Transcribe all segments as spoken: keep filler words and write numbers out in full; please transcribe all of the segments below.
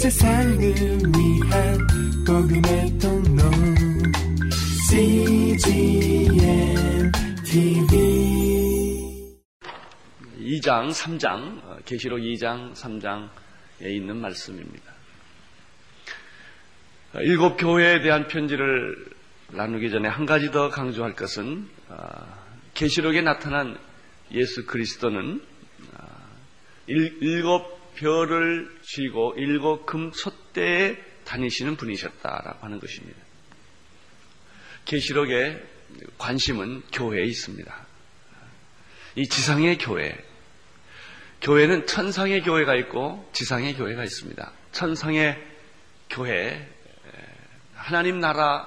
세상을 위한 복음의 통로 씨지엠 티비 이 장, 삼 장, 계시록 이 장, 삼 장에 있는 말씀입니다. 일곱 교회에 대한 편지를 나누기 전에 한 가지 더 강조할 것은 계시록에 나타난 예수 그리스도는 일곱 별을 쥐고 일곱 금 촛대에 다니시는 분이셨다라고 하는 것입니다. 계시록의 관심은 교회에 있습니다. 이 지상의 교회, 교회는 천상의 교회가 있고 지상의 교회가 있습니다. 천상의 교회, 하나님 나라에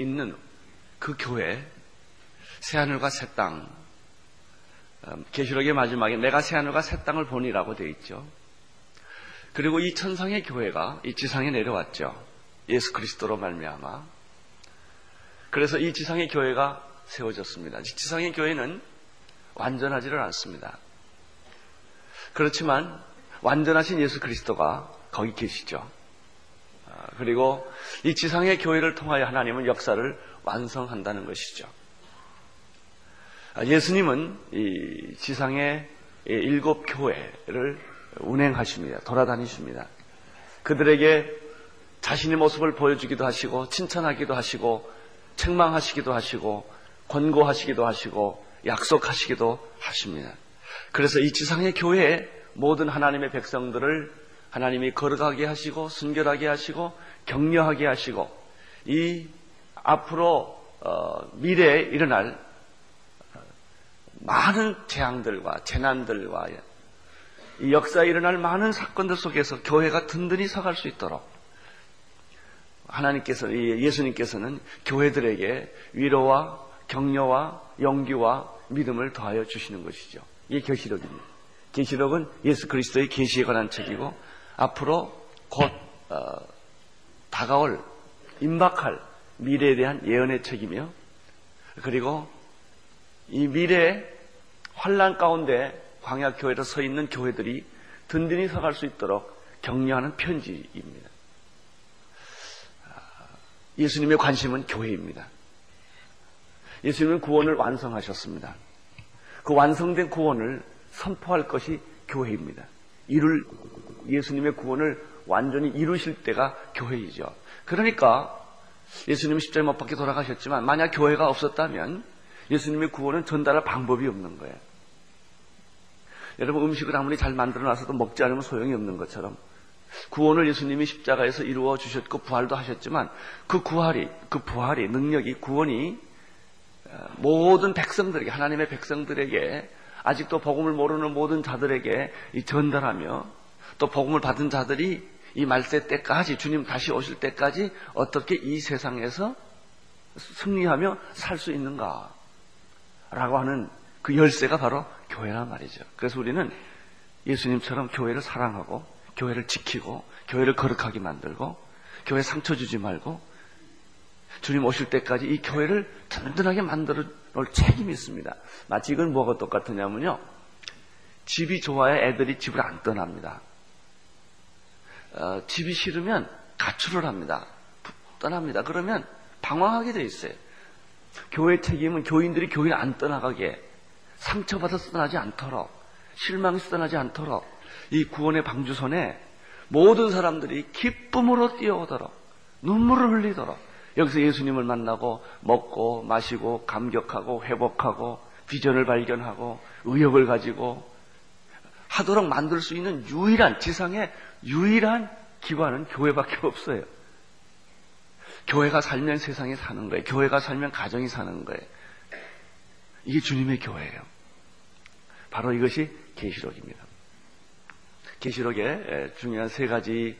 있는 그 교회, 새하늘과 새 땅, 계시록의 마지막에 내가 새하늘과 새 땅을 보니라고 되어 있죠. 그리고 이 천상의 교회가 이 지상에 내려왔죠. 예수 그리스도로 말미암아. 그래서 이 지상의 교회가 세워졌습니다. 지상의 교회는 완전하지를 않습니다. 그렇지만 완전하신 예수 그리스도가 거기 계시죠. 그리고 이 지상의 교회를 통하여 하나님은 역사를 완성한다는 것이죠. 예수님은 이 지상의 일곱 교회를 운행하십니다. 돌아다니십니다. 그들에게 자신의 모습을 보여주기도 하시고 칭찬하기도 하시고 책망하시기도 하시고 권고하시기도 하시고 약속하시기도 하십니다. 그래서 이 지상의 교회에 모든 하나님의 백성들을 하나님이 걸어가게 하시고 순결하게 하시고 격려하게 하시고 이 앞으로 어, 미래에 일어날 많은 재앙들과 재난들과 이 역사에 일어날 많은 사건들 속에서 교회가 든든히 서갈 수 있도록 하나님께서, 예수님께서는 교회들에게 위로와 격려와 용기와 믿음을 더하여 주시는 것이죠. 이게 계시록입니다. 계시록은 예수 그리스도의 계시에 관한 책이고 앞으로 곧 어, 다가올 임박할 미래에 대한 예언의 책이며 그리고 이 미래의 환란 가운데 광야 교회로 서 있는 교회들이 든든히 서갈 수 있도록 격려하는 편지입니다. 예수님의 관심은 교회입니다. 예수님은 구원을 완성하셨습니다. 그 완성된 구원을 선포할 것이 교회입니다. 이룰 예수님의 구원을 완전히 이루실 때가 교회이죠. 그러니까 예수님은 십자에 못 박혀 돌아가셨지만 만약 교회가 없었다면 예수님의 구원은 전달할 방법이 없는 거예요. 여러분 음식을 아무리 잘 만들어놔서도 먹지 않으면 소용이 없는 것처럼 구원을 예수님이 십자가에서 이루어 주셨고 부활도 하셨지만 그 구활이, 그 부활이, 능력이, 구원이 모든 백성들에게, 하나님의 백성들에게 아직도 복음을 모르는 모든 자들에게 전달하며 또 복음을 받은 자들이 이 말세 때까지, 주님 다시 오실 때까지 어떻게 이 세상에서 승리하며 살 수 있는가 라고 하는 그 열쇠가 바로 교회란 말이죠. 그래서 우리는 예수님처럼 교회를 사랑하고 교회를 지키고 교회를 거룩하게 만들고 교회 상처 주지 말고 주님 오실 때까지 이 교회를 든든하게 만들어 놓을 책임이 있습니다. 마치 이건 뭐가 똑같으냐면요, 집이 좋아야 애들이 집을 안 떠납니다. 어, 집이 싫으면 가출을 합니다. 떠납니다. 그러면 방황하게 돼 있어요. 교회 책임은 교인들이 교회를 안 떠나가게, 상처받아서 떠나지 않도록, 실망해서 떠나지 않도록, 이 구원의 방주선에 모든 사람들이 기쁨으로 뛰어오도록, 눈물을 흘리도록, 여기서 예수님을 만나고 먹고 마시고 감격하고 회복하고 비전을 발견하고 의욕을 가지고 하도록 만들 수 있는 유일한, 지상의 유일한 기관은 교회밖에 없어요. 교회가 살면 세상이 사는 거예요. 교회가 살면 가정이 사는 거예요. 이게 주님의 교회예요. 바로 이것이 계시록입니다. 계시록에 중요한 세 가지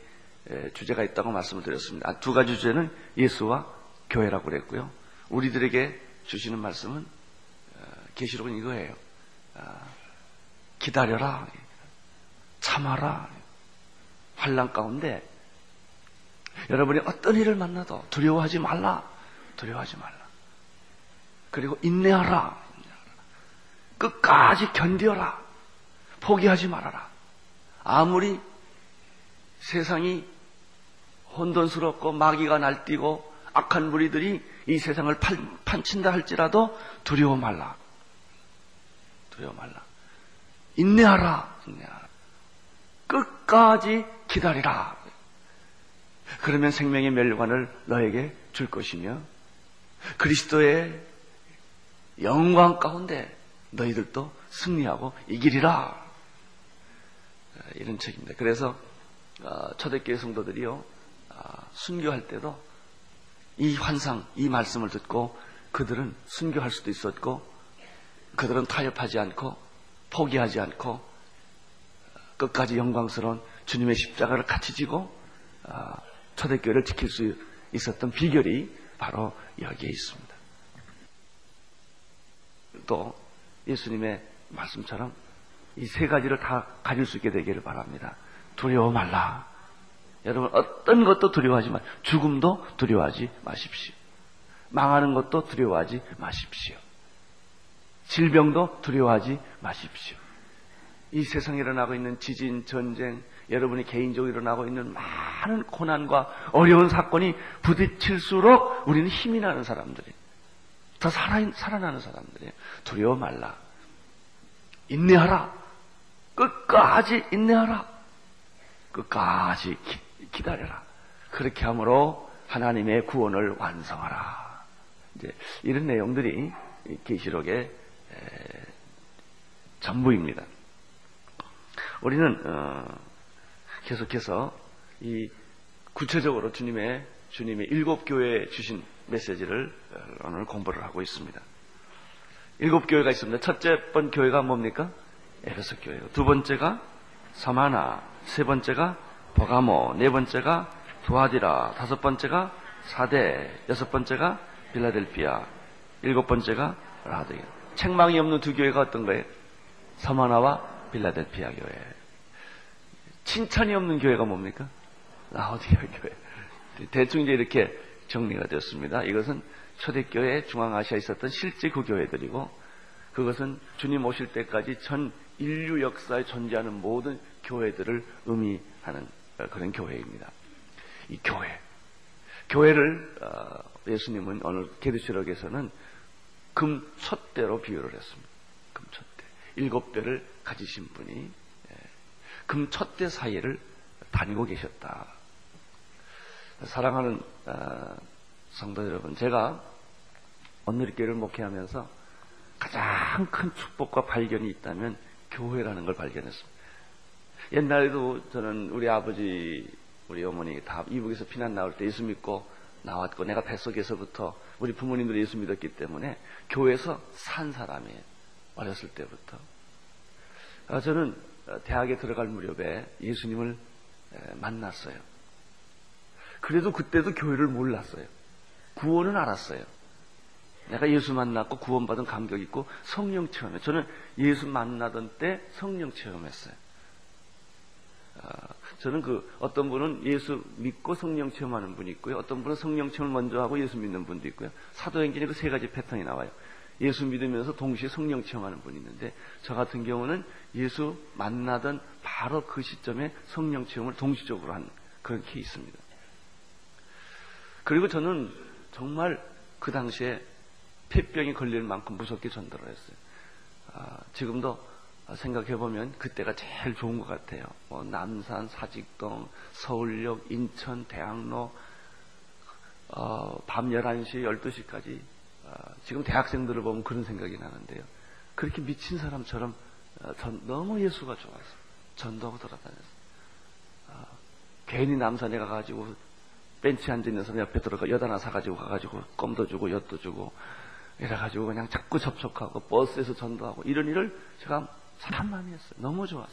주제가 있다고 말씀을 드렸습니다. 두 가지 주제는 예수와 교회라고 그랬고요. 우리들에게 주시는 말씀은, 계시록은 이거예요. 기다려라, 참아라. 환란 가운데 여러분이 어떤 일을 만나도 두려워하지 말라. 두려워하지 말라. 그리고 인내하라. 끝까지 견뎌라. 포기하지 말아라. 아무리 세상이 혼돈스럽고 마귀가 날뛰고 악한 무리들이 이 세상을 판친다 할지라도 두려워 말라. 두려워 말라. 인내하라. 인내하라. 끝까지 기다리라. 그러면 생명의 멸관을 너에게 줄 것이며 그리스도의 영광 가운데 너희들도 승리하고 이기리라. 이런 책입니다. 그래서 초대교회 성도들이요 순교할 때도 이 환상, 이 말씀을 듣고 그들은 순교할 수도 있었고 그들은 타협하지 않고 포기하지 않고 끝까지 영광스러운 주님의 십자가를 같이 지고 초대교회를 지킬 수 있었던 비결이 바로 여기에 있습니다. 또 예수님의 말씀처럼 이 세 가지를 다 가질 수 있게 되기를 바랍니다. 두려워 말라. 여러분 어떤 것도 두려워하지 마십시오. 죽음도 두려워하지 마십시오. 망하는 것도 두려워하지 마십시오. 질병도 두려워하지 마십시오. 이 세상에 일어나고 있는 지진, 전쟁, 여러분이 개인적으로 일어나고 있는 많은 고난과 어려운 사건이 부딪힐수록 우리는 힘이 나는 사람들이에요. 더 살아, 살아나는 사람들이에요. 두려워 말라. 인내하라. 끝까지 인내하라. 끝까지 기, 기다려라. 그렇게 함으로 하나님의 구원을 완성하라. 이제 이런 내용들이 계시록의 전부입니다. 우리는 어, 계속해서 이 구체적으로 주님의 주님의 일곱 교회에 주신 메시지를 오늘 공부를 하고 있습니다. 일곱 교회가 있습니다. 첫째 번 교회가 뭡니까? 에베소 교회요. 두 번째가 서머나, 세 번째가 버가모, 네 번째가 두아디라, 다섯 번째가 사데, 여섯 번째가 빌라델피아, 일곱 번째가 라오디게아. 책망이 없는 두 교회가 어떤 거예요? 서머나와 빌라델피아 교회. 칭찬이 없는 교회가 뭡니까? 라오디게아 교회. 대충 이제 이렇게 정리가 되었습니다. 이것은 초대교회 중앙아시아에 있었던 실제 그 교회들이고 그것은 주님 오실 때까지 전 인류 역사에 존재하는 모든 교회들을 의미하는 그런 교회입니다. 이 교회, 교회를 예수님은 오늘 계시록에서는 금촛대로 비유를 했습니다. 금촛대, 일곱 대를 가지신 분이 금촛대 사이를 다니고 계셨다. 사랑하는 성도 여러분, 제가 온누리교회를 목회하면서 가장 큰 축복과 발견이 있다면 교회라는 걸 발견했습니다. 옛날에도 저는 우리 아버지, 우리 어머니 다 이북에서 피난 나올 때 예수 믿고 나왔고 내가 뱃속에서부터 우리 부모님들이 예수 믿었기 때문에 교회에서 산 사람이에요. 어렸을 때부터. 저는 대학에 들어갈 무렵에 예수님을 만났어요. 그래도 그때도 교회를 몰랐어요. 구원은 알았어요. 내가 예수 만났고 구원받은 감격이 있고 성령 체험했어요. 저는 예수 만나던 때 성령 체험했어요. 저는 그 어떤 분은 예수 믿고 성령 체험하는 분이 있고요. 어떤 분은 성령 체험을 먼저 하고 예수 믿는 분도 있고요. 사도행전에 그 세 가지 패턴이 나와요. 예수 믿으면서 동시에 성령 체험하는 분이 있는데 저 같은 경우는 예수 만나던 바로 그 시점에 성령 체험을 동시적으로 한 그런 케이스입니다. 그리고 저는 정말 그 당시에 폐병이 걸릴 만큼 무섭게 전도를 했어요. 아, 지금도 생각해보면 그때가 제일 좋은 것 같아요. 뭐 남산, 사직동, 서울역, 인천, 대학로 어, 밤 열한 시, 열두 시까지 어, 지금 대학생들을 보면 그런 생각이 나는데요. 그렇게 미친 사람처럼 어, 전, 너무 예수가 좋아서 전도하고 돌아다녔어요. 어, 괜히 남산에 가가지고 벤치에 앉아있는 사람 옆에 들어가 여다나 사가지고 가가지고 껌도 주고 엿도 주고 이래가지고 그냥 자꾸 접촉하고 버스에서 전도하고 이런 일을 제가 참 많이 했어요. 너무 좋아서.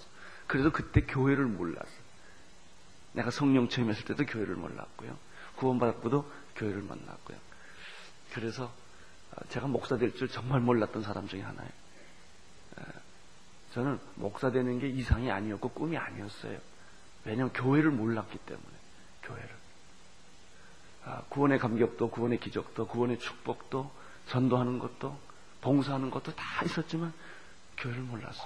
그래서 그때 교회를 몰랐어요. 내가 성령 체험했을 때도 교회를 몰랐고요. 구원받고도 교회를 만났고요. 그래서 제가 목사 될 줄 정말 몰랐던 사람 중에 하나예요. 저는 목사 되는 게 이상이 아니었고 꿈이 아니었어요. 왜냐하면 교회를 몰랐기 때문에. 교회를. 구원의 감격도 구원의 기적도 구원의 축복도 전도하는 것도 봉사하는 것도 다 있었지만 교회를 몰라서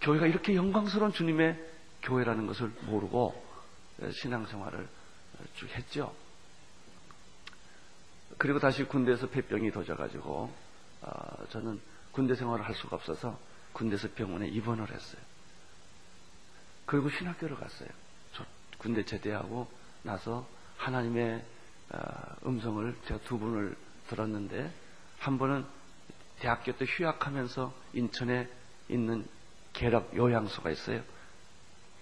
교회가 이렇게 영광스러운 주님의 교회라는 것을 모르고 신앙생활을 쭉 했죠. 그리고 다시 군대에서 폐병이 도져가지고 어, 저는 군대 생활을 할 수가 없어서 군대에서 병원에 입원을 했어요. 그리고 신학교를 갔어요. 저 군대 제대하고 나서 하나님의 음성을 제가 두 분을 들었는데, 한 번은 대학교 때 휴학하면서 인천에 있는 계락 요양소가 있어요.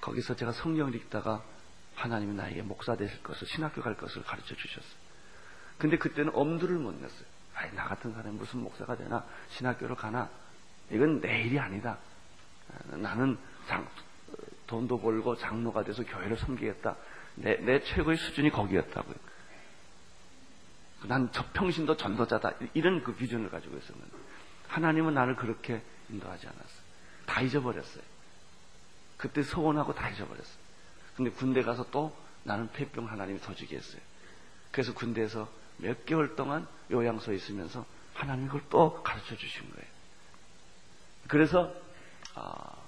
거기서 제가 성경을 읽다가 하나님이 나에게 목사 되실 것을, 신학교 갈 것을 가르쳐 주셨어요. 근데 그때는 엄두를 못 냈어요. 아이, 나 같은 사람이 무슨 목사가 되나, 신학교를 가나, 이건 내 일이 아니다. 나는 장, 돈도 벌고 장로가 돼서 교회를 섬기겠다. 내, 내 최고의 수준이 거기였다고요. 난 저평신도 전도자다. 이런 그 기준을 가지고 있었는데, 하나님은 나를 그렇게 인도하지 않았어요. 다 잊어버렸어요. 그때 소원하고 다 잊어버렸어요. 근데 군대 가서 또 나는 폐병 하나님이 터지게 했어요. 그래서 군대에서 몇 개월 동안 요양소에 있으면서 하나님이 그걸 또 가르쳐 주신 거예요. 그래서 어,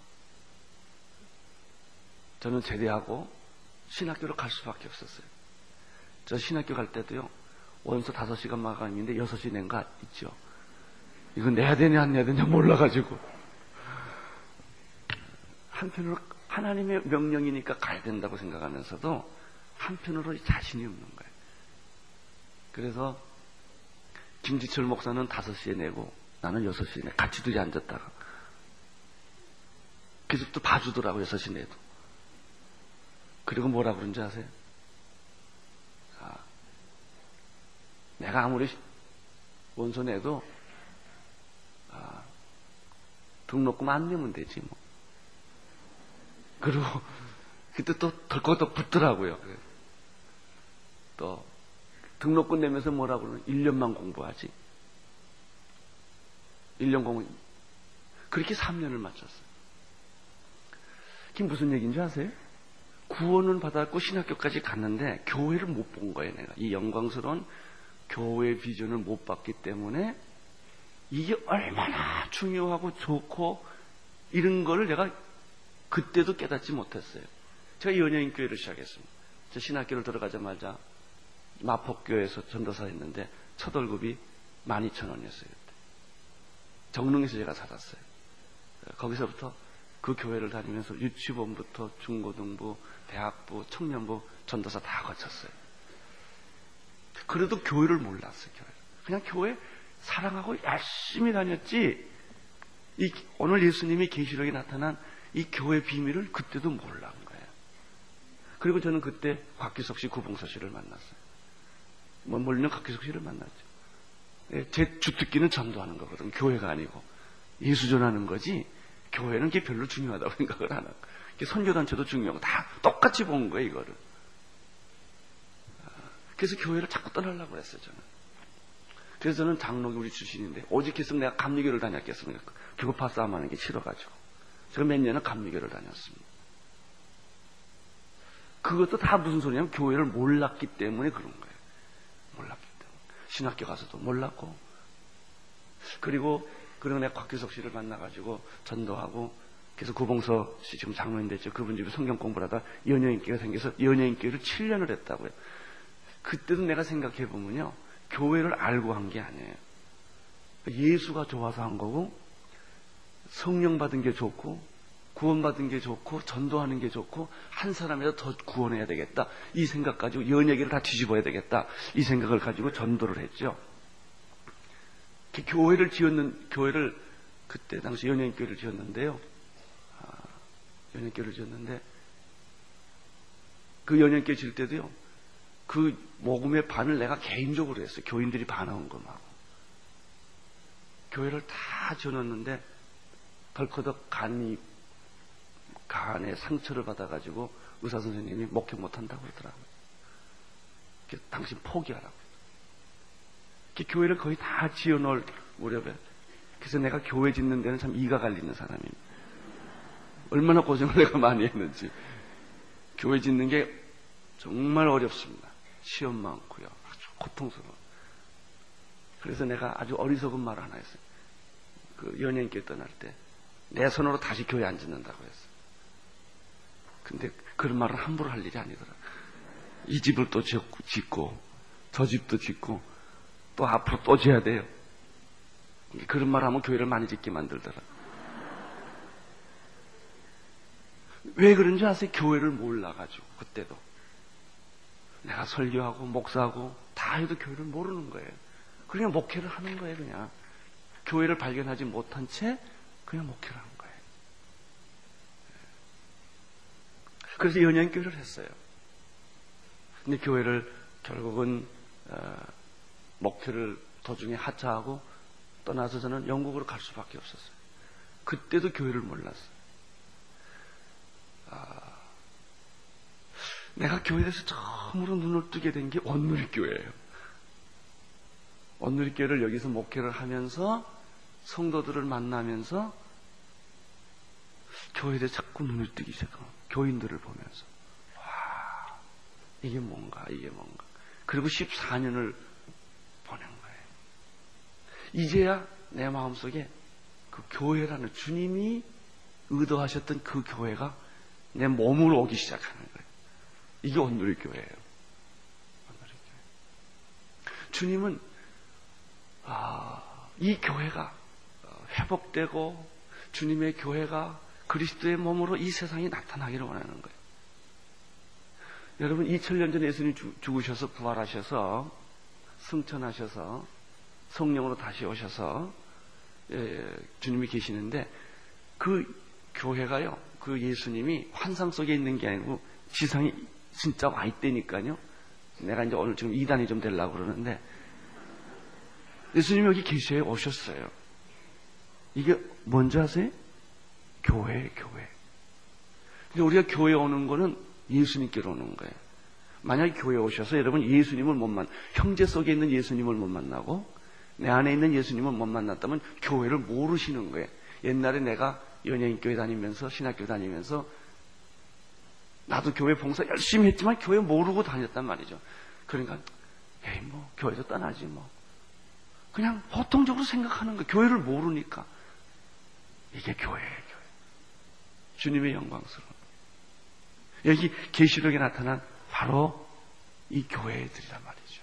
저는 제대하고 신학교를 갈 수밖에 없었어요. 저 신학교 갈 때도요, 원서 다섯 시간 마감인데 여섯 시 낸 거 있죠. 이거 내야 되냐 안 내야 되냐 몰라가지고, 한편으로 하나님의 명령이니까 가야 된다고 생각하면서도 한편으로 자신이 없는 거예요. 그래서 김지철 목사는 다섯 시에 내고 나는 여섯 시에 내, 같이 둘이 앉았다가 계속 또 봐주더라고, 여섯 시 내도. 그리고 뭐라 그런지 아세요? 아, 내가 아무리 원서 내도 아, 등록금 안 내면 되지 뭐. 그리고 그때 또 덜컥 또 붙더라고요. 또 등록금 내면서 뭐라 그러는, 일 년만 공부하지. 일 년 공부. 그렇게 삼 년을 맞췄어요. 그게 무슨 얘기인지 아세요? 구원은 받았고 신학교까지 갔는데 교회를 못 본 거예요, 내가. 이 영광스러운 교회의 비전을 못 봤기 때문에 이게 얼마나 중요하고 좋고 이런 거를 내가 그때도 깨닫지 못했어요. 제가 연예인교회를 시작했습니다. 제 신학교를 들어가자마자 마포교회에서 전도사 했는데 첫 월급이 만 이천 원이었어요. 정릉에서 제가 살았어요. 거기서부터 그 교회를 다니면서 유치원부터 중고등부, 대학부, 청년부, 전도사 다 거쳤어요. 그래도 교회를 몰랐어요. 교회. 그냥 교회 사랑하고 열심히 다녔지. 이, 오늘 예수님이 계시록에 나타난 이 교회 비밀을 그때도 몰랐던 거예요. 그리고 저는 그때 곽기석 씨, 구봉서 씨를 만났어요. 뭐, 멀리는 곽기석 씨를 만났죠. 제 주특기는 전도하는 거거든. 교회가 아니고. 예수 전하는 거지. 교회는 이게 별로 중요하다고 생각을 안 하고. 선교단체도 중요하고. 다 똑같이 본 거예요, 이거를. 그래서 교회를 자꾸 떠나려고 했어요, 저는. 그래서 저는 장로교 우리 출신인데, 오직 했으면 내가 감리교를 다녔겠습니까? 교파 싸움 하는 게 싫어가지고. 제가 몇 년은 감리교를 다녔습니다. 그것도 다 무슨 소리냐면 교회를 몰랐기 때문에 그런 거예요. 몰랐기 때문에. 신학교 가서도 몰랐고. 그리고 그리고 내가 곽규석 씨를 만나가지고 전도하고, 그래서 구봉서 씨 지금 장로님 됐죠. 그분 집에 성경 공부를 하다 연예인교회가 생겨서 연예인교회를 칠 년을 했다고요. 그때도 내가 생각해보면요, 교회를 알고 한 게 아니에요. 예수가 좋아서 한 거고, 성령 받은 게 좋고, 구원 받은 게 좋고, 전도하는 게 좋고, 한 사람이라도 더 구원해야 되겠다. 이 생각 가지고 연예계를 다 뒤집어야 되겠다. 이 생각을 가지고 전도를 했죠. 교회를 지었는, 교회를, 그때 당시 연예인교회를 지었는데요. 아, 연예인교회를 지었는데, 그 연예인교회 지을 때도요, 그 모금의 반을 내가 개인적으로 했어요. 교인들이 반하는 것하고. 교회를 다 지어놨는데, 덜커덕 간이, 간에 상처를 받아가지고 의사선생님이 목격 못한다고 그러더라고요. 당신 포기하라고. 교회를 거의 다 지어놓을 무렵에, 그래서 내가 교회 짓는 데는 참 이가 갈리는 사람입니다. 얼마나 고생을 내가 많이 했는지. 교회 짓는 게 정말 어렵습니다. 시험 많고요, 아주 고통스러워. 그래서 내가 아주 어리석은 말을 하나 했어요. 그 연예인께 떠날 때 내 손으로 다시 교회 안 짓는다고 했어요. 근데 그런 말을 함부로 할 일이 아니더라. 이 집을 또 짓고 저 집도 짓고 또 앞으로 또 지어야 돼요. 그런 말하면 교회를 많이 짓게 만들더라. 왜 그런지 아세요? 교회를 몰라가지고. 그때도 내가 설교하고 목사하고 다 해도 교회를 모르는 거예요. 그냥 목회를 하는 거예요. 그냥 교회를 발견하지 못한 채 그냥 목회를 한 거예요. 그래서 연양교회를 했어요. 근데 교회를 결국은 어, 목회를 도중에 하차하고 떠나서 저는 영국으로 갈 수밖에 없었어요. 그때도 교회를 몰랐어요. 아, 내가 교회에서 처음으로 눈을 뜨게 된 게 온누리교회예요. 온누리교회를 여기서 목회를 하면서 성도들을 만나면서 교회에 자꾸 눈을 뜨기 시작합니다. 교인들을 보면서 와, 이게 뭔가 이게 뭔가. 그리고 십사 년을 보낸 거예요. 이제야 내 마음속에 그 교회라는 주님이 의도하셨던 그 교회가 내 몸으로 오기 시작하는 거예요. 이게 온누리교회예요. 온누리교회. 주님은 아, 이 교회가 회복되고 주님의 교회가 그리스도의 몸으로 이 세상에 나타나기를 원하는 거예요. 여러분, 이천 년 전에 예수님이 죽으셔서 부활하셔서 승천하셔서 성령으로 다시 오셔서 예, 주님이 계시는데 그 교회가요, 그 예수님이 환상 속에 있는 게 아니고 지상에 진짜 와 있다니까요. 내가 이제 오늘 지금 이단이 좀 되려고 그러는데 예수님이 여기 계셔요. 오셨어요. 이게 뭔지 아세요? 교회예요, 교회. 근데 우리가 교회에 오는 거는 예수님께로 오는 거예요. 만약에 교회에 오셔서 여러분 예수님을 못 만, 형제 속에 있는 예수님을 못 만나고 내 안에 있는 예수님을 못 만났다면 교회를 모르시는 거예요. 옛날에 내가 연예인교회 다니면서 신학교 다니면서 나도 교회 봉사 열심히 했지만 교회 모르고 다녔단 말이죠. 그러니까 에이 뭐 교회도 떠나지 뭐 그냥 보통적으로 생각하는 거예요. 교회를 모르니까. 이게 교회예요, 교회. 주님의 영광스러운. 여기 계시록에 나타난 바로 이 교회들이란 말이죠.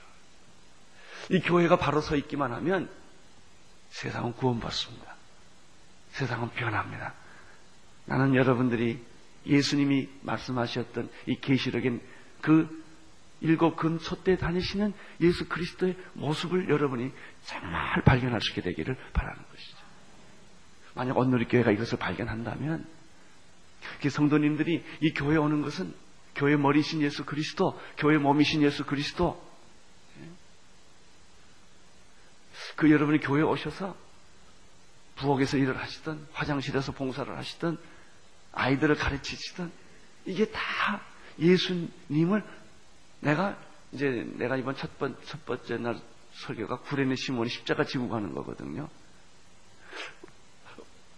이 교회가 바로 서 있기만 하면 세상은 구원받습니다. 세상은 변합니다. 나는 여러분들이 예수님이 말씀하셨던 이 계시록인 그 일곱 금초 때 다니시는 예수 그리스도의 모습을 여러분이 정말 발견할 수 있게 되기를 바라는 것이죠. 만약 온누리교회가 이것을 발견한다면 성도님들이 이 교회에 오는 것은 교회 머리신 예수 그리스도, 교회 몸이신 예수 그리스도, 그 여러분이 교회에 오셔서 부엌에서 일을 하시든 화장실에서 봉사를 하시든 아이들을 가르치시든 이게 다 예수님을 내가 이제 내가 이번 첫, 번, 첫 번째 날 설교가 구레네 시몬이 십자가 지고 가는 거거든요.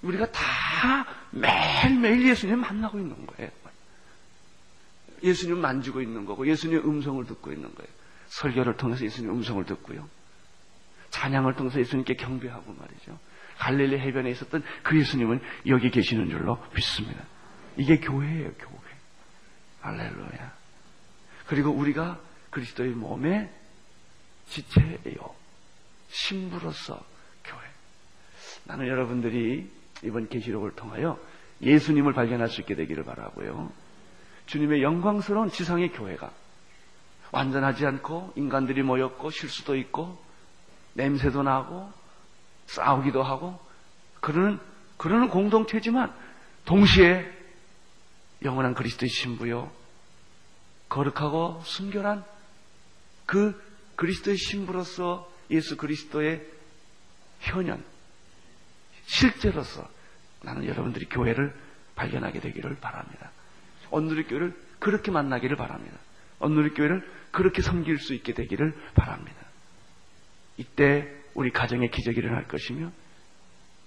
우리가 다 매일매일 예수님 만나고 있는 거예요. 예수님 만지고 있는 거고 예수님의 음성을 듣고 있는 거예요. 설교를 통해서 예수님의 음성을 듣고요. 찬양을 통해서 예수님께 경배하고 말이죠. 갈릴리 해변에 있었던 그 예수님은 여기 계시는 줄로 믿습니다. 이게 교회예요, 교회. 할렐루야. 그리고 우리가 그리스도의 몸의 지체예요. 신부로서 교회. 나는 여러분들이 이번 계시록을 통하여 예수님을 발견할 수 있게 되기를 바라고요. 주님의 영광스러운 지상의 교회가 완전하지 않고 인간들이 모였고 실수도 있고 냄새도 나고 싸우기도 하고 그러는 그러는 공동체지만 동시에 영원한 그리스도의 신부요 거룩하고 순결한 그 그리스도의 신부로서 예수 그리스도의 현현 실제로서 나는 여러분들이 교회를 발견하게 되기를 바랍니다. 온누리교회를 그렇게 만나기를 바랍니다. 온누리교회를 그렇게 섬길 수 있게 되기를 바랍니다. 이때 우리 가정의 기적이 일어날 것이며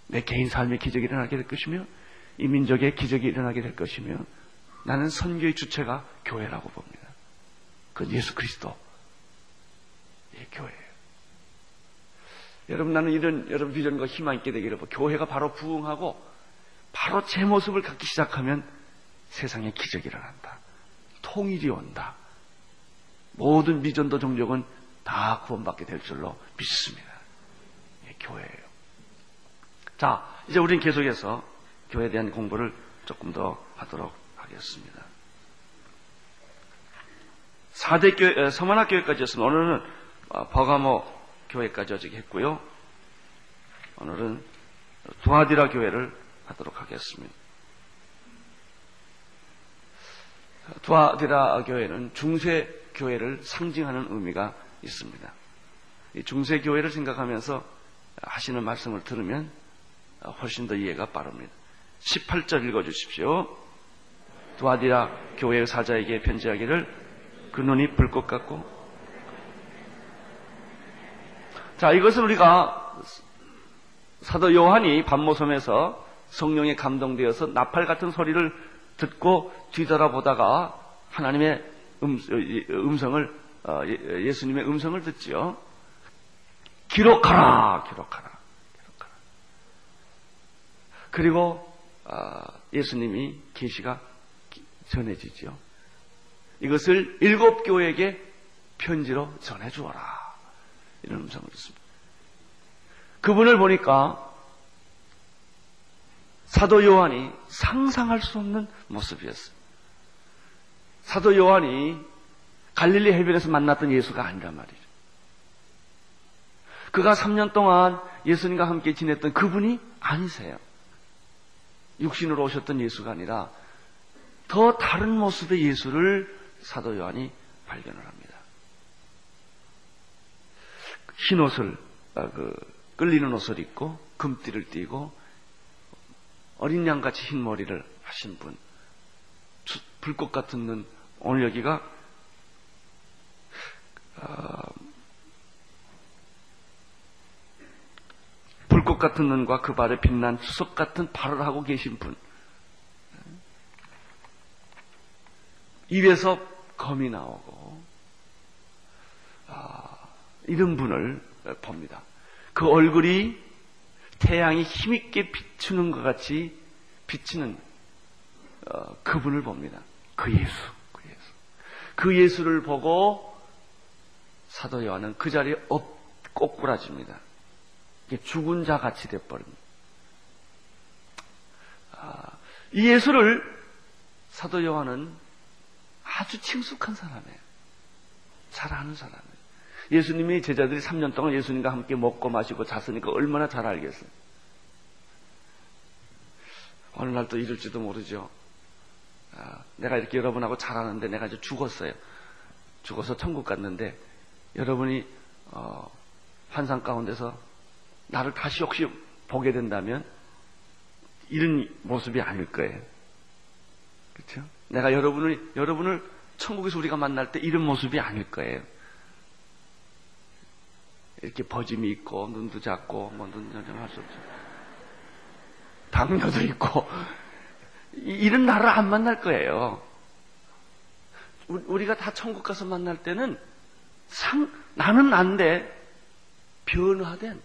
내 개인 삶의 기적이 일어나게 될 것이며 이 민족의 기적이 일어나게 될 것이며 나는 선교의 주체가 교회라고 봅니다. 그건 예수 그리스도의 교회예요. 여러분, 나는 이런 여러분 비전과 희망 있게 되기를 바랍니다. 교회가 바로 부흥하고 바로 제 모습을 갖기 시작하면 세상에 기적이 일어난다. 통일이 온다. 모든 미전도 종족은 다 구원받게 될 줄로 믿습니다. 예, 교회예요. 자, 이제 우리는 계속해서 교회에 대한 공부를 조금 더 하도록 하겠습니다. 사대 교회, 서머나 교회까지였으면 오늘은 버가모 교회까지 어저께 했고요. 오늘은 두아디라 교회를 하도록 하겠습니다. 두아디라 교회는 중세 교회를 상징하는 의미가 있습니다. 이 중세 교회를 생각하면서 하시는 말씀을 들으면 훨씬 더 이해가 빠릅니다. 십팔 절 읽어주십시오. 두아디라 교회의 사자에게 편지하기를 그 눈이 불꽃 같고. 자, 이것은 우리가 사도 요한이 반모섬에서 성령에 감동되어서 나팔 같은 소리를 듣고 뒤돌아보다가 하나님의 음, 음성을 어, 예수님의 음성을 듣지요. 기록하라, 기록하라, 기록하라. 그리고 어, 예수님이 계시가 전해지지요. 이것을 일곱 교회에게 편지로 전해주어라. 이런 음성을 듣습니다. 그분을 보니까 사도 요한이 상상할 수 없는 모습이었어요. 사도 요한이 갈릴리 해변에서 만났던 예수가 아니란 말이죠. 그가 삼 년 동안 예수님과 함께 지냈던 그분이 아니세요. 육신으로 오셨던 예수가 아니라 더 다른 모습의 예수를 사도 요한이 발견을 합니다. 흰 옷을, 아, 그, 끌리는 옷을 입고, 금띠를 띠고, 어린 양같이 흰 머리를 하신 분, 불꽃 같은 눈, 오늘 여기가, 아, 불꽃 같은 눈과 그 발에 빛난 수석 같은 발을 하고 계신 분, 입에서 검이 나오고, 아, 이런 분을 봅니다. 그 얼굴이 태양이 힘있게 비추는 것 같이 비치는 어, 그분을 봅니다. 그 예수, 그 예수. 그 예수를 보고 사도 요한은 그 자리에 엎, 꼬꾸라집니다. 죽은 자 같이 돼버립니다. 아, 이 예수를 사도 요한은 아주 친숙한 사람이에요. 잘 아는 사람이에요. 예수님이 제자들이 삼 년 동안 예수님과 함께 먹고 마시고 잤으니까 얼마나 잘 알겠어요. 어느 날 또 이럴지도 모르죠. 아, 내가 이렇게 여러분하고 잘 아는데 내가 이제 죽었어요. 죽어서 천국 갔는데 여러분이 어, 환상 가운데서 나를 다시 혹시 보게 된다면 이런 모습이 아닐 거예요. 그렇죠? 내가 여러분을, 여러분을 천국에서 우리가 만날 때 이런 모습이 아닐 거예요. 이렇게 버짐이 있고, 눈도 작고, 뭐, 눈, 좀 할 수 없죠. 당뇨도 있고, 이런 나를 안 만날 거예요. 우리가 다 천국 가서 만날 때는 상, 나는 난데, 변화된,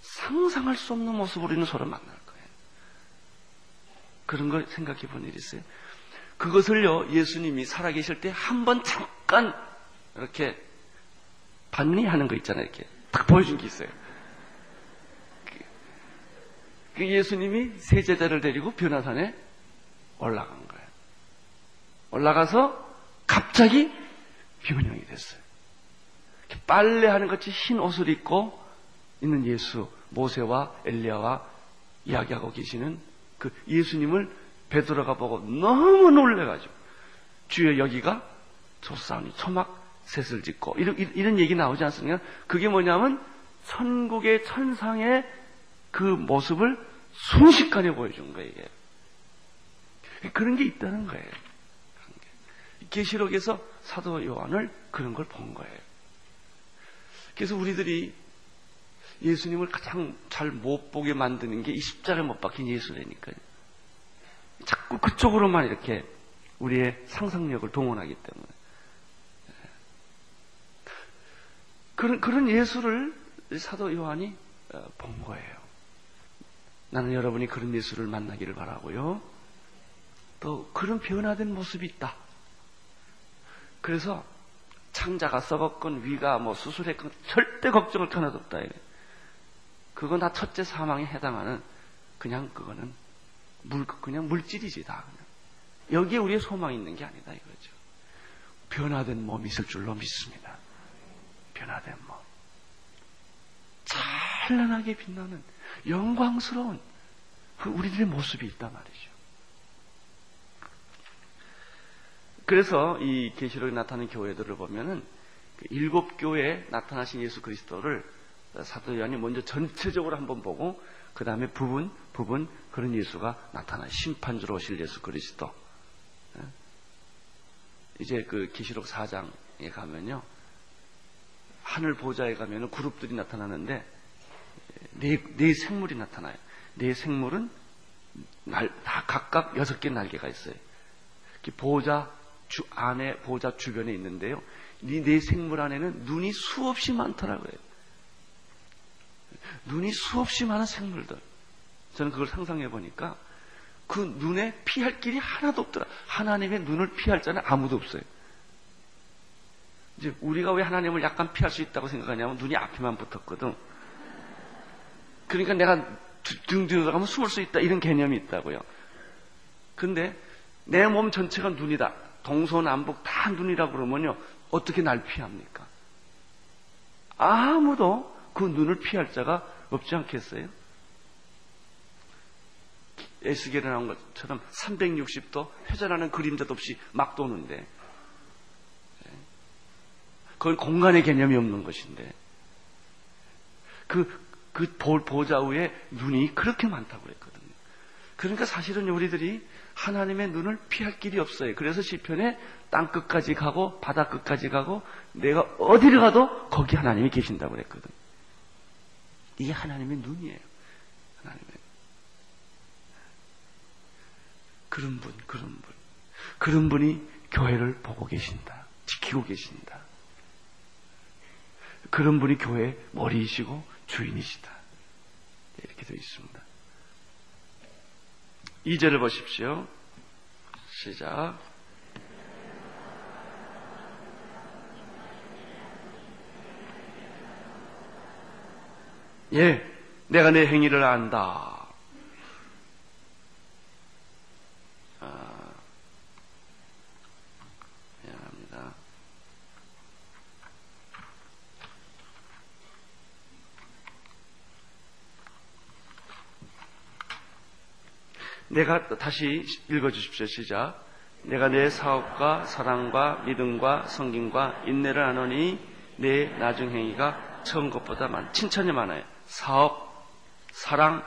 상상할 수 없는 모습으로 우리는 서로 만날 거예요. 그런 걸 생각해 본 일이 있어요. 그것을요, 예수님이 살아계실 때 한 번 잠깐 이렇게 반미하는 거 있잖아요. 이렇게 딱 보여준 게 있어요. 그 예수님이 세 제자를 데리고 변화산에 올라간 거예요. 올라가서 갑자기 변형이 됐어요. 빨래하는 것이 흰 옷을 입고 있는 예수, 모세와 엘리야와 이야기하고 계시는 그 예수님을 베드로가 보고 너무 놀래가지고 주여 여기가 좋사오니 초막 셋을 짓고 이런, 이런 얘기 나오지 않습니까? 그게 뭐냐면 천국의 천상의 그 모습을 순식간에 보여준 거예요. 이게. 그런 게 있다는 거예요. 계시록에서 사도 요한을 그런 걸 본 거예요. 그래서 우리들이 예수님을 가장 잘 못 보게 만드는 게 이 십자가에 못 박힌 예수라니까요. 자꾸 그쪽으로만 이렇게 우리의 상상력을 동원하기 때문에 그런, 그런 예수를 사도 요한이 본 거예요. 나는 여러분이 그런 예수를 만나기를 바라고요. 또 그런 변화된 모습이 있다. 그래서 창자가 썩었건 위가 뭐 수술했건 절대 걱정을 하나도 없다. 그건 다 첫째 사망에 해당하는 그냥 그거는 물, 그냥 물질이지 다. 그냥. 여기에 우리의 소망이 있는 게 아니다 이거죠. 변화된 몸이 있을 줄로 믿습니다. 변화된 몸. 찬란하게 빛나는 영광스러운 그 우리들의 모습이 있단 말이죠. 그래서 이 계시록에 나타나는 교회들을 보면은 그 일곱 교회에 나타나신 예수 그리스도를 사도 요한이 먼저 전체적으로 한번 보고 그 다음에 부분 부분 그런 예수가 나타나 심판주로 오실 예수 그리스도. 이제 그 계시록 사 장에 가면요, 하늘 보좌에 가면은 그룹들이 나타나는데 네, 네 생물이 나타나요. 네 생물은 날, 다 각각 여섯 개 날개가 있어요. 보좌 주 안에, 보좌 주변에 있는데요. 이 네 생물 안에는 눈이 수없이 많더라고요. 눈이 수없이 많은 생물들. 저는 그걸 상상해 보니까 그 눈에 피할 길이 하나도 없더라. 하나님의 눈을 피할 자는 아무도 없어요. 이제 우리가 왜 하나님을 약간 피할 수 있다고 생각하냐면 눈이 앞에만 붙었거든. 그러니까 내가 등 뒤로 가면 숨을 수 있다 이런 개념이 있다고요. 근데 내 몸 전체가 눈이다. 동서남북 다 눈이라고 그러면요, 어떻게 날 피합니까? 아무도 그 눈을 피할 자가 없지 않겠어요? 에스겔에 나온 것처럼 삼백육십 도 회전하는 그림자도 없이 막 도는데, 그건 공간의 개념이 없는 것인데, 그, 그 보좌 위에 눈이 그렇게 많다고 그랬거든요. 그러니까 사실은 우리들이 하나님의 눈을 피할 길이 없어요. 그래서 시편에 땅끝까지 가고 바다끝까지 가고 내가 어디를 가도 거기 하나님이 계신다고 그랬거든. 이게 하나님의 눈이에요. 하나님의 눈. 그런 분, 그런 분. 그런 분이 교회를 보고 계신다. 지키고 계신다. 그런 분이 교회의 머리이시고 주인이시다. 이렇게 되어 있습니다. 이 절을 보십시오. 시작. 예, 내가 내 행위를 안다. 아, 미안합니다. 내가 다시 읽어주십시오. 시작. 내가 내 사업과 사랑과 믿음과 성김과 인내를 안오니 내 나중 행위가 처음 것보다 많, 칭찬이 많아요. 사업, 사랑,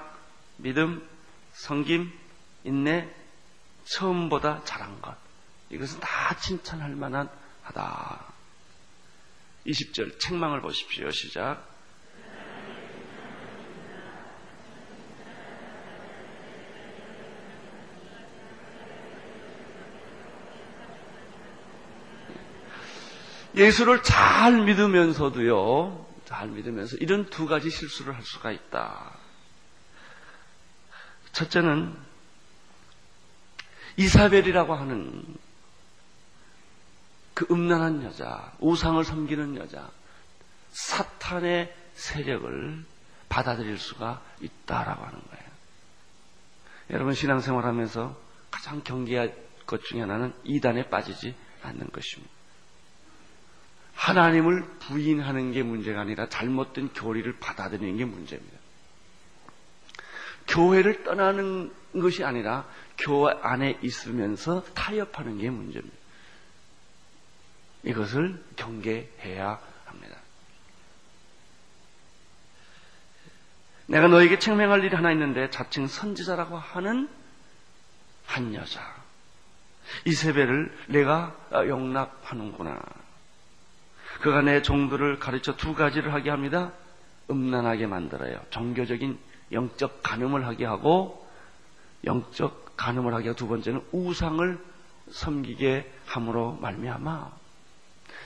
믿음, 성김, 인내, 처음보다 잘한 것. 이것은 다 칭찬할 만한 하다. 이십 절 책망을 보십시오. 시작. 예수를 잘 믿으면서도요, 잘 믿으면서 이런 두 가지 실수를 할 수가 있다. 첫째는 이세벨이라고 하는 그 음란한 여자, 우상을 섬기는 여자, 사탄의 세력을 받아들일 수가 있다라고 하는 거예요. 여러분, 신앙생활하면서 가장 경계할 것 중에 하나는 이단에 빠지지 않는 것입니다. 하나님을 부인하는 게 문제가 아니라 잘못된 교리를 받아들이는 게 문제입니다. 교회를 떠나는 것이 아니라 교회 안에 있으면서 타협하는 게 문제입니다. 이것을 경계해야 합니다. 내가 너에게 책망할 일이 하나 있는데 자칭 선지자라고 하는 한 여자 이세벨을 내가 용납하는구나. 그가 내 종들을 가르쳐 두 가지를 하게 합니다. 음란하게 만들어요. 종교적인 영적 간음을 하게 하고, 영적 간음을 하게 하고, 두 번째는 우상을 섬기게 함으로 말미암아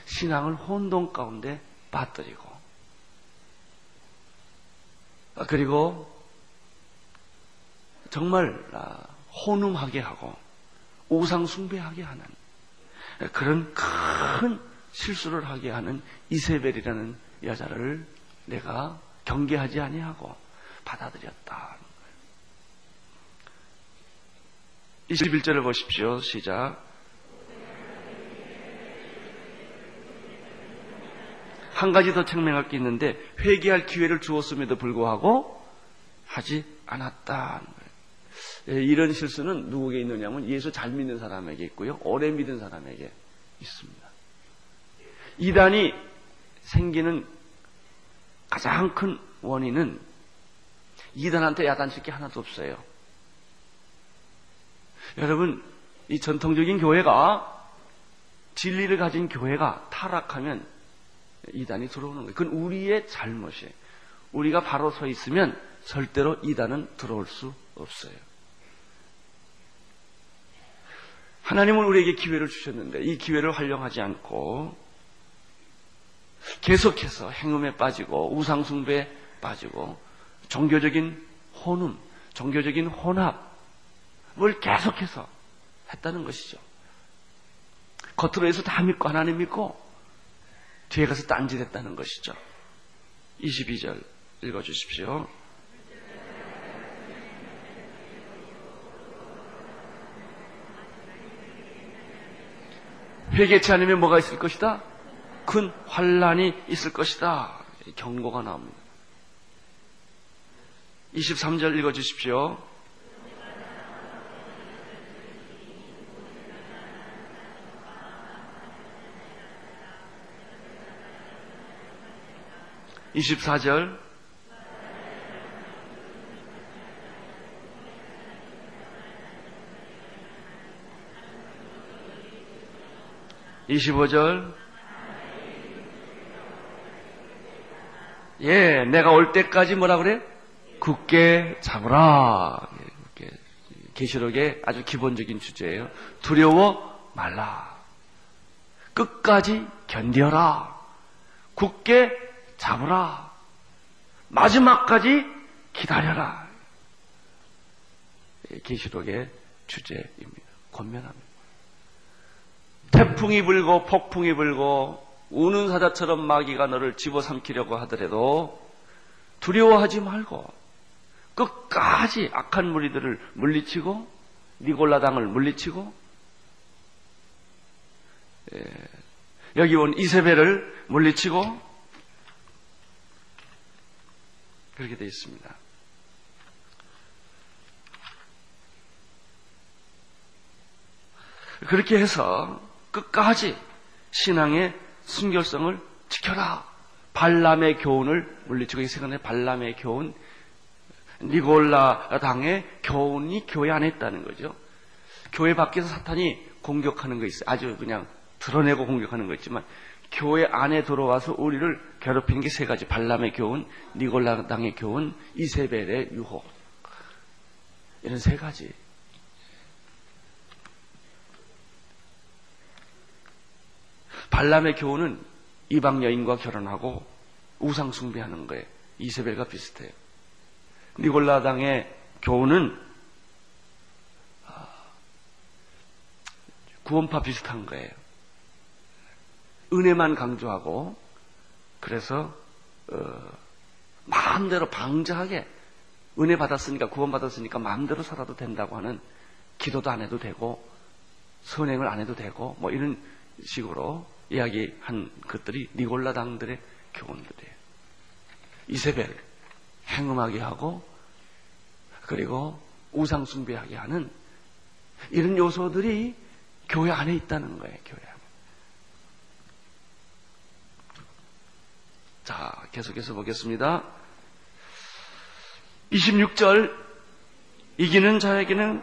신앙을 혼돈 가운데 빠뜨리고, 그리고 정말 혼음하게 하고 우상 숭배하게 하는 그런 큰 실수를 하게 하는 이세벨이라는 여자를 내가 경계하지 아니하고 받아들였다. 이십일 절을 보십시오. 시작. 한 가지 더 책망할 게 있는데 회개할 기회를 주었음에도 불구하고 하지 않았다. 이런 실수는 누구에게 있느냐 하면 예수 잘 믿는 사람에게 있고요, 오래 믿은 사람에게 있습니다. 이단이 생기는 가장 큰 원인은 이단한테 야단칠 게 하나도 없어요. 여러분, 이 전통적인 교회가, 진리를 가진 교회가 타락하면 이단이 들어오는 거예요. 그건 우리의 잘못이에요. 우리가 바로 서 있으면 절대로 이단은 들어올 수 없어요. 하나님은 우리에게 기회를 주셨는데 이 기회를 활용하지 않고 계속해서 행음에 빠지고 우상숭배에 빠지고 종교적인 혼음, 종교적인 혼합을 계속해서 했다는 것이죠. 겉으로 해서 다 믿고 하나님 믿고 뒤에 가서 딴짓했다는 것이죠. 이십이 절 읽어주십시오. 회개치 않으면 뭐가 있을 것이다? 큰 환란이 있을 것이다. 경고가 나옵니다. 이십삼 절 읽어주십시오. 이십사 절. 이십오 절. 예, 내가 올 때까지 뭐라 그래? 굳게 잡으라. 계시록의 아주 기본적인 주제예요. 두려워 말라. 끝까지 견뎌라. 굳게 잡으라. 마지막까지 기다려라. 계시록의 주제입니다. 권면합니다. 태풍이 불고 폭풍이 불고 우는 사자처럼 마귀가 너를 집어삼키려고 하더라도 두려워하지 말고 끝까지 악한 무리들을 물리치고 니골라당을 물리치고 예, 여기 온 이세벨을 물리치고 그렇게 되어 있습니다. 그렇게 해서 끝까지 신앙의 순결성을 지켜라. 발람의 교훈을 물리치고, 이 시간에 발람의 교훈, 니골라 당의 교훈이 교회 안에 있다는 거죠. 교회 밖에서 사탄이 공격하는 거 있어요. 아주 그냥 드러내고 공격하는 거 있지만 교회 안에 들어와서 우리를 괴롭히는 게 세 가지. 발람의 교훈, 니골라 당의 교훈, 이세벨의 유혹. 이런 세 가지. 발람의 교훈은 이방 여인과 결혼하고 우상 숭배하는 거예요. 이세벨과 비슷해요. 니골라당의 교훈은 구원파 비슷한 거예요. 은혜만 강조하고 그래서 어, 마음대로 방자하게 은혜 받았으니까 구원받았으니까 마음대로 살아도 된다고 하는, 기도도 안 해도 되고 선행을 안 해도 되고 뭐 이런 식으로 이야기한 것들이 니골라당들의 교훈들이에요. 이세벨 행음하게 하고 그리고 우상 숭배하게 하는 이런 요소들이 교회 안에 있다는 거예요. 교회 안에. 자, 계속해서 보겠습니다. 이십육 절. 이기는 자에게는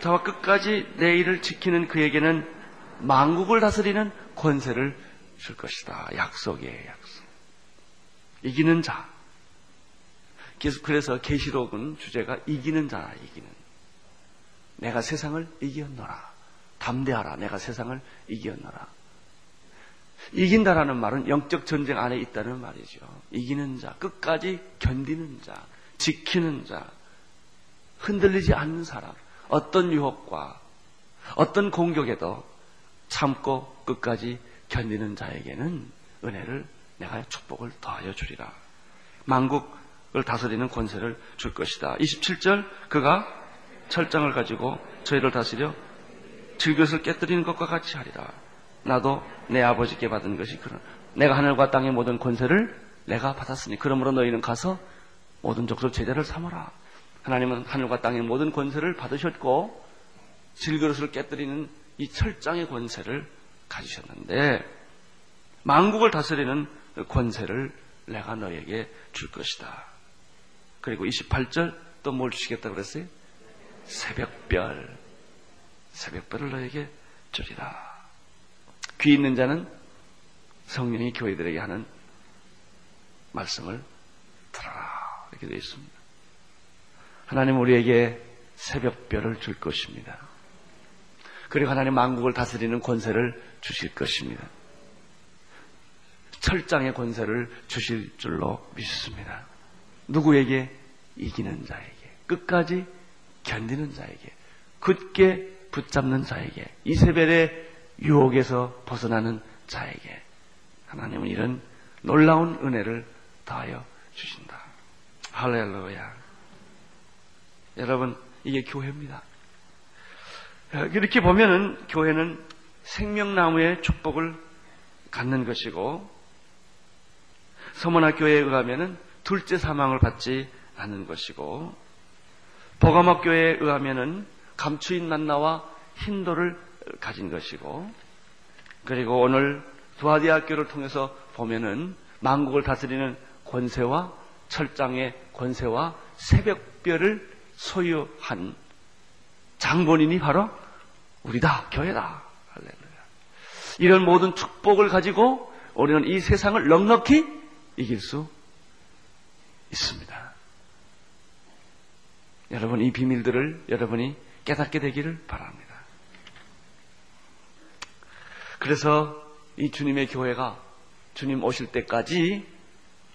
자와 끝까지 내 일을 지키는 그에게는 만국을 다스리는 권세를 줄 것이다. 약속이에요. 약속. 이기는 자. 그래서 계시록은 주제가 이기는 자라. 이기는. 내가 세상을 이겼노라. 담대하라. 내가 세상을 이겼노라. 이긴다라는 말은 영적 전쟁 안에 있다는 말이죠. 이기는 자. 끝까지 견디는 자. 지키는 자. 흔들리지 않는 사람. 어떤 유혹과 어떤 공격에도 참고 끝까지 견디는 자에게는 은혜를 내가 축복을 더하여 주리라. 만국을 다스리는 권세를 줄 것이다. 이십칠 절, 그가 철장을 가지고 저희를 다스려 질그릇을 깨뜨리는 것과 같이 하리라. 나도 내 아버지께 받은 것이 그런 내가 하늘과 땅의 모든 권세를 내가 받았으니 그러므로 너희는 가서 모든 족속 제자를 삼아라. 하나님은 하늘과 땅의 모든 권세를 받으셨고 질그릇을 깨뜨리는 이 철장의 권세를 가지셨는데 만국을 다스리는 권세를 내가 너에게 줄 것이다. 그리고 이십팔 절 또 뭘 주시겠다고 그랬어요? 새벽별. 새벽별을 너에게 주리라. 귀 있는 자는 성령이 교회들에게 하는 말씀을 들어라. 이렇게 되어 있습니다. 하나님 우리에게 새벽별을 줄 것입니다. 그리고 하나님 만국을 다스리는 권세를 주실 것입니다. 철장의 권세를 주실 줄로 믿습니다. 누구에게? 이기는 자에게, 끝까지 견디는 자에게, 굳게 붙잡는 자에게, 이세벨의 유혹에서 벗어나는 자에게 하나님은 이런 놀라운 은혜를 더하여 주신다. 할렐루야. 여러분, 이게 교회입니다. 이렇게 보면은 교회는 생명나무의 축복을 갖는 것이고 서머나 교회에 의하면은 둘째 사망을 받지 않는 것이고 버가모 교회에 의하면은 감추인 만나와 흰돌을 가진 것이고 그리고 오늘 두아디라 교회를 통해서 보면은 만국을 다스리는 권세와 철장의 권세와 새벽별을 소유한 장본인이 바로 우리다, 교회다. 할렐루야. 이런 모든 축복을 가지고 우리는 이 세상을 넉넉히 이길 수 있습니다. 여러분, 이 비밀들을 여러분이 깨닫게 되기를 바랍니다. 그래서 이 주님의 교회가 주님 오실 때까지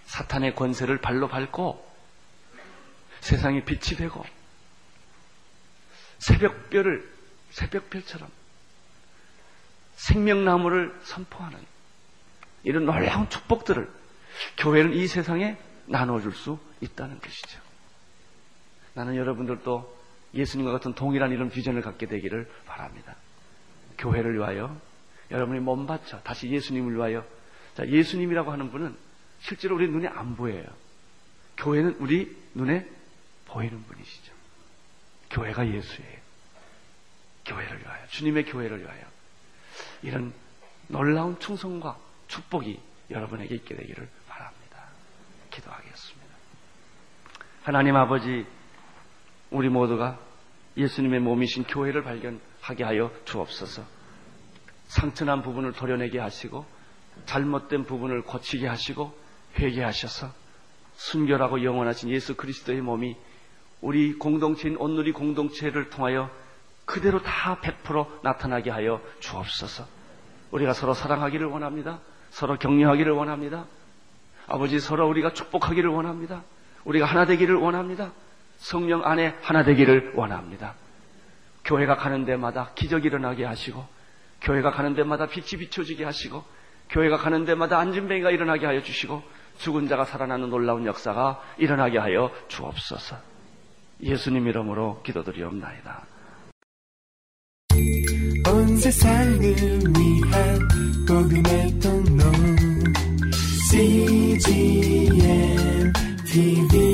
사탄의 권세를 발로 밟고 세상의 빛이 되고 새벽별을, 새벽별처럼 생명나무를 선포하는 이런 놀라운 축복들을 교회는 이 세상에 나눠줄 수 있다는 것이죠. 나는 여러분들도 예수님과 같은 동일한 이런 비전을 갖게 되기를 바랍니다. 교회를 위하여 여러분이 몸 바쳐 다시 예수님을 위하여. 자, 예수님이라고 하는 분은 실제로 우리 눈에 안 보여요. 교회는 우리 눈에 보이는 분이시죠. 교회가 예수예요. 교회를 위하여, 주님의 교회를 위하여 이런 놀라운 충성과 축복이 여러분에게 있게 되기를 바랍니다. 기도하겠습니다. 하나님 아버지, 우리 모두가 예수님의 몸이신 교회를 발견하게 하여 주옵소서. 상처난 부분을 도려내게 하시고 잘못된 부분을 고치게 하시고 회개하셔서 순결하고 영원하신 예수 그리스도의 몸이 우리 공동체인 온누리 공동체를 통하여 그대로 다 백 퍼센트 나타나게 하여 주옵소서. 우리가 서로 사랑하기를 원합니다. 서로 격려하기를 원합니다. 아버지, 서로 우리가 축복하기를 원합니다. 우리가 하나 되기를 원합니다. 성령 안에 하나 되기를 원합니다. 교회가 가는 데마다 기적이 일어나게 하시고 교회가 가는 데마다 빛이 비춰지게 하시고 교회가 가는 데마다 안진뱅이가 일어나게 하여 주시고 죽은 자가 살아나는 놀라운 역사가 일어나게 하여 주옵소서. 예수님 이름으로 기도드리옵나이다. 온 세상을 위한 복음의 통로 씨지엠 티비